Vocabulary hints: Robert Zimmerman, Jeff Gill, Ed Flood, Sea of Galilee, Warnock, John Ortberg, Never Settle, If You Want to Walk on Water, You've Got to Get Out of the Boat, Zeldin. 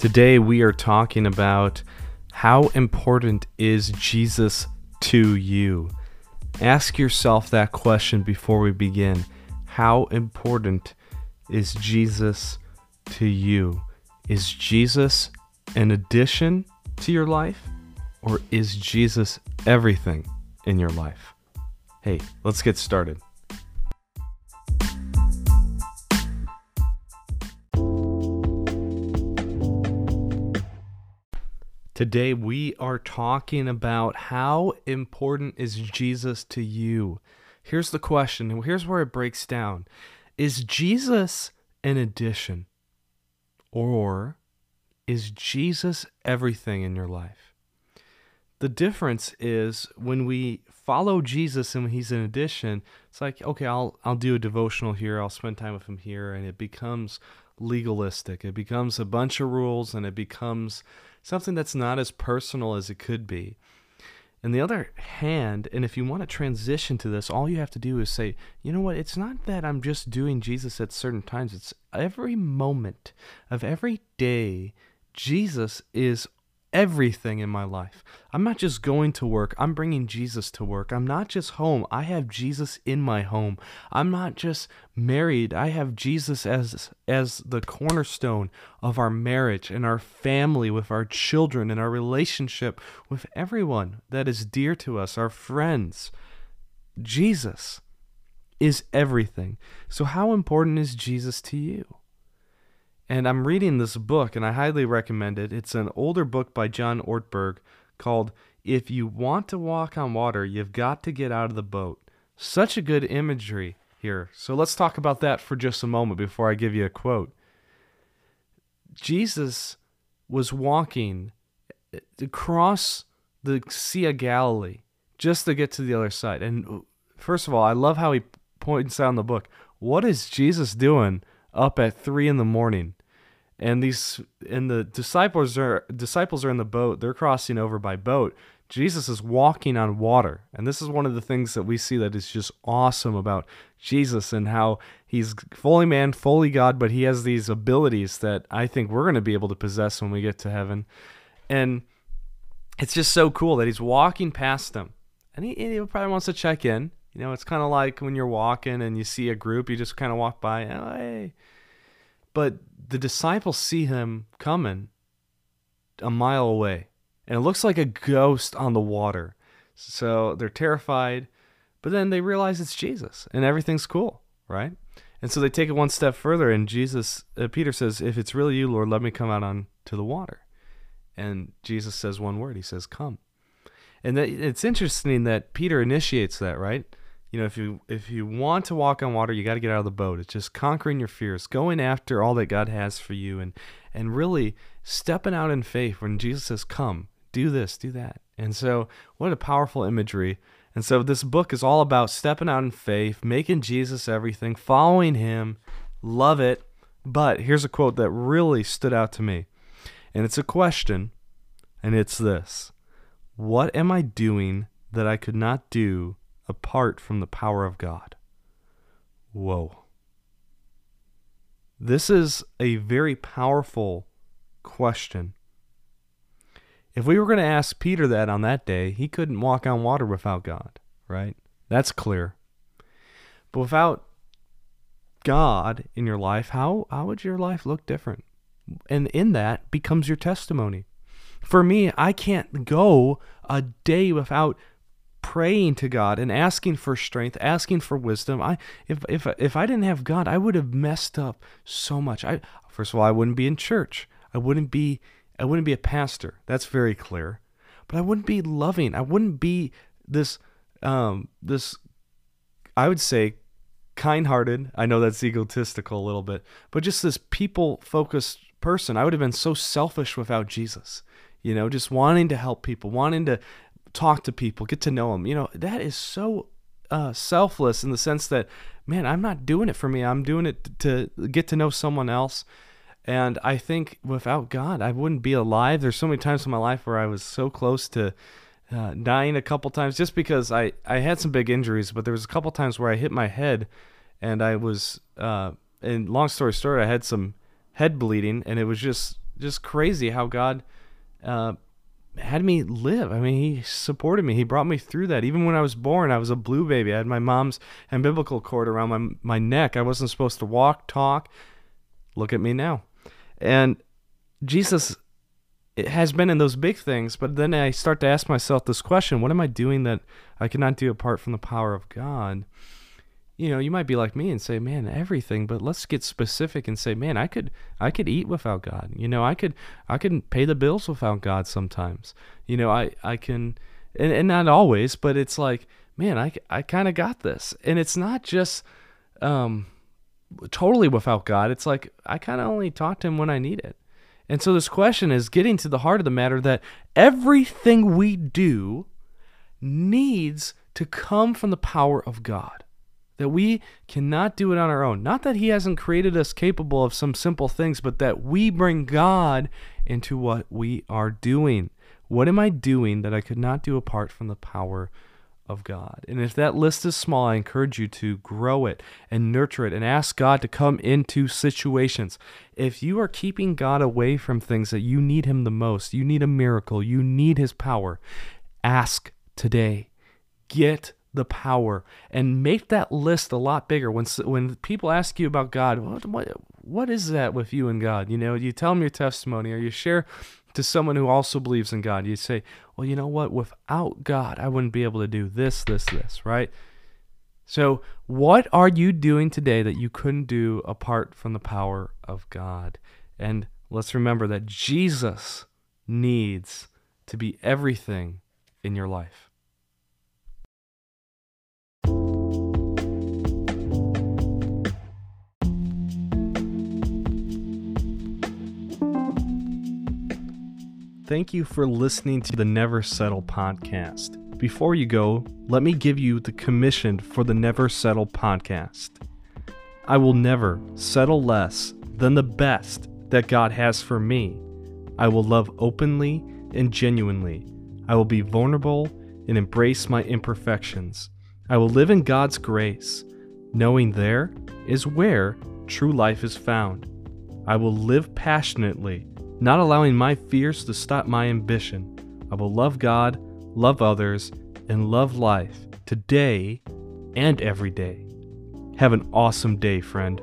Today we are talking about how important is Jesus to you? Ask yourself that question before we begin. How important is Jesus to you? Is Jesus an addition to your life, or is Jesus everything in your life? Hey, let's get started. Today we are talking about how important is Jesus to you. Here's the question, and here's where it breaks down. Is Jesus an addition, or is Jesus everything in your life? The difference is when we follow Jesus and when he's an addition, it's like, okay, I'll do a devotional here, I'll spend time with him here, and it becomes legalistic. It becomes a bunch of rules, and it becomes something that's not as personal as it could be. On the other hand, and if you want to transition to this, all you have to do is say, you know what, it's not that I'm just doing Jesus at certain times. It's every moment of every day, Jesus is everything in my life. I'm not just going to work. I'm bringing Jesus to work. I'm not just home. I have Jesus in my home. I'm not just married. I have Jesus as the cornerstone of our marriage and our family, with our children and our relationship with everyone that is dear to us, our friends. Jesus is everything. So how important is Jesus to you? And I'm reading this book, and I highly recommend it. It's an older book by John Ortberg called If You Want to Walk on Water, You've Got to Get Out of the Boat. Such a good imagery here. So let's talk about that for just a moment before I give you a quote. Jesus was walking across the Sea of Galilee just to get to the other side. And first of all, I love how he points out in the book, what is Jesus doing up at 3 a.m? And the disciples are in the boat. They're crossing over by boat. Jesus is walking on water. And this is one of the things that we see that is just awesome about Jesus and how he's fully man, fully God, but he has these abilities that I think we're going to be able to possess when we get to heaven. And it's just so cool that he's walking past them. And he probably wants to check in. You know, it's kind of like when you're walking and you see a group, you just kind of walk by, oh, hey. But the disciples see him coming a mile away, and it looks like a ghost on the water. So they're terrified, but then they realize it's Jesus, and everything's cool, right? And so they take it one step further, and Peter says, if it's really you, Lord, let me come out onto the water. And Jesus says one word. He says, come. And it's interesting that Peter initiates that, right? You know, if you want to walk on water, you got to get out of the boat. It's just conquering your fears, going after all that God has for you, and really stepping out in faith when Jesus says, come, do this, do that. And so what a powerful imagery. And so this book is all about stepping out in faith, making Jesus everything, following him. Love it. But here's a quote that really stood out to me. And it's a question, and it's this. What am I doing that I could not do apart from the power of God? Whoa. This is a very powerful question. If we were going to ask Peter that on that day, he couldn't walk on water without God, right? That's clear. But without God in your life, how would your life look different? And in that becomes your testimony. For me, I can't go a day without praying to God and asking for strength, asking for wisdom. If I didn't have God, I would have messed up so much. First of all, I wouldn't be in church. I wouldn't be a pastor. That's very clear. But I wouldn't be loving. I wouldn't be this I would say kind-hearted. I know that's egotistical a little bit, but just this people-focused person. I would have been so selfish without Jesus. You know, just wanting to help people, wanting to talk to people, get to know them. You know, that is so selfless in the sense that, man, I'm not doing it for me. I'm doing it to get to know someone else. And I think without God, I wouldn't be alive. There's so many times in my life where I was so close to dying a couple times just because I had some big injuries, but there was a couple times where I hit my head and I was, and long story short, I had some head bleeding, and it was just just crazy how God had me live. I mean, he supported me. He brought me through that. Even when I was born, I was a blue baby. I had my mom's umbilical cord around my neck. I wasn't supposed to walk, talk. Look at me now. And Jesus, it has been in those big things, but then I start to ask myself this question: what am I doing that I cannot do apart from the power of God? You know, you might be like me and say, man, everything, but let's get specific and say, man, I could eat without God. You know, I can pay the bills without God sometimes. You know, I can, and not always, but it's like, man, I kind of got this. And it's not just totally without God. It's like, I kind of only talk to him when I need it. And so this question is getting to the heart of the matter that everything we do needs to come from the power of God, that we cannot do it on our own. Not that he hasn't created us capable of some simple things, but that we bring God into what we are doing. What am I doing that I could not do apart from the power of God? And if that list is small, I encourage you to grow it and nurture it and ask God to come into situations. If you are keeping God away from things that you need him the most, you need a miracle, you need his power, ask today. Get the power, and make that list a lot bigger. When people ask you about God, what is that with you and God? You know, you tell them your testimony, or you share to someone who also believes in God. You say, well, you know what? Without God, I wouldn't be able to do this, right? So what are you doing today that you couldn't do apart from the power of God? And let's remember that Jesus needs to be everything in your life. Thank you for listening to the Never Settle podcast. Before you go, let me give you the commission for the Never Settle podcast. I will never settle less than the best that God has for me. I will love openly and genuinely. I will be vulnerable and embrace my imperfections. I will live in God's grace, knowing there is where true life is found. I will live passionately, not allowing my fears to stop my ambition. I will love God, love others, and love life today and every day. Have an awesome day, friend.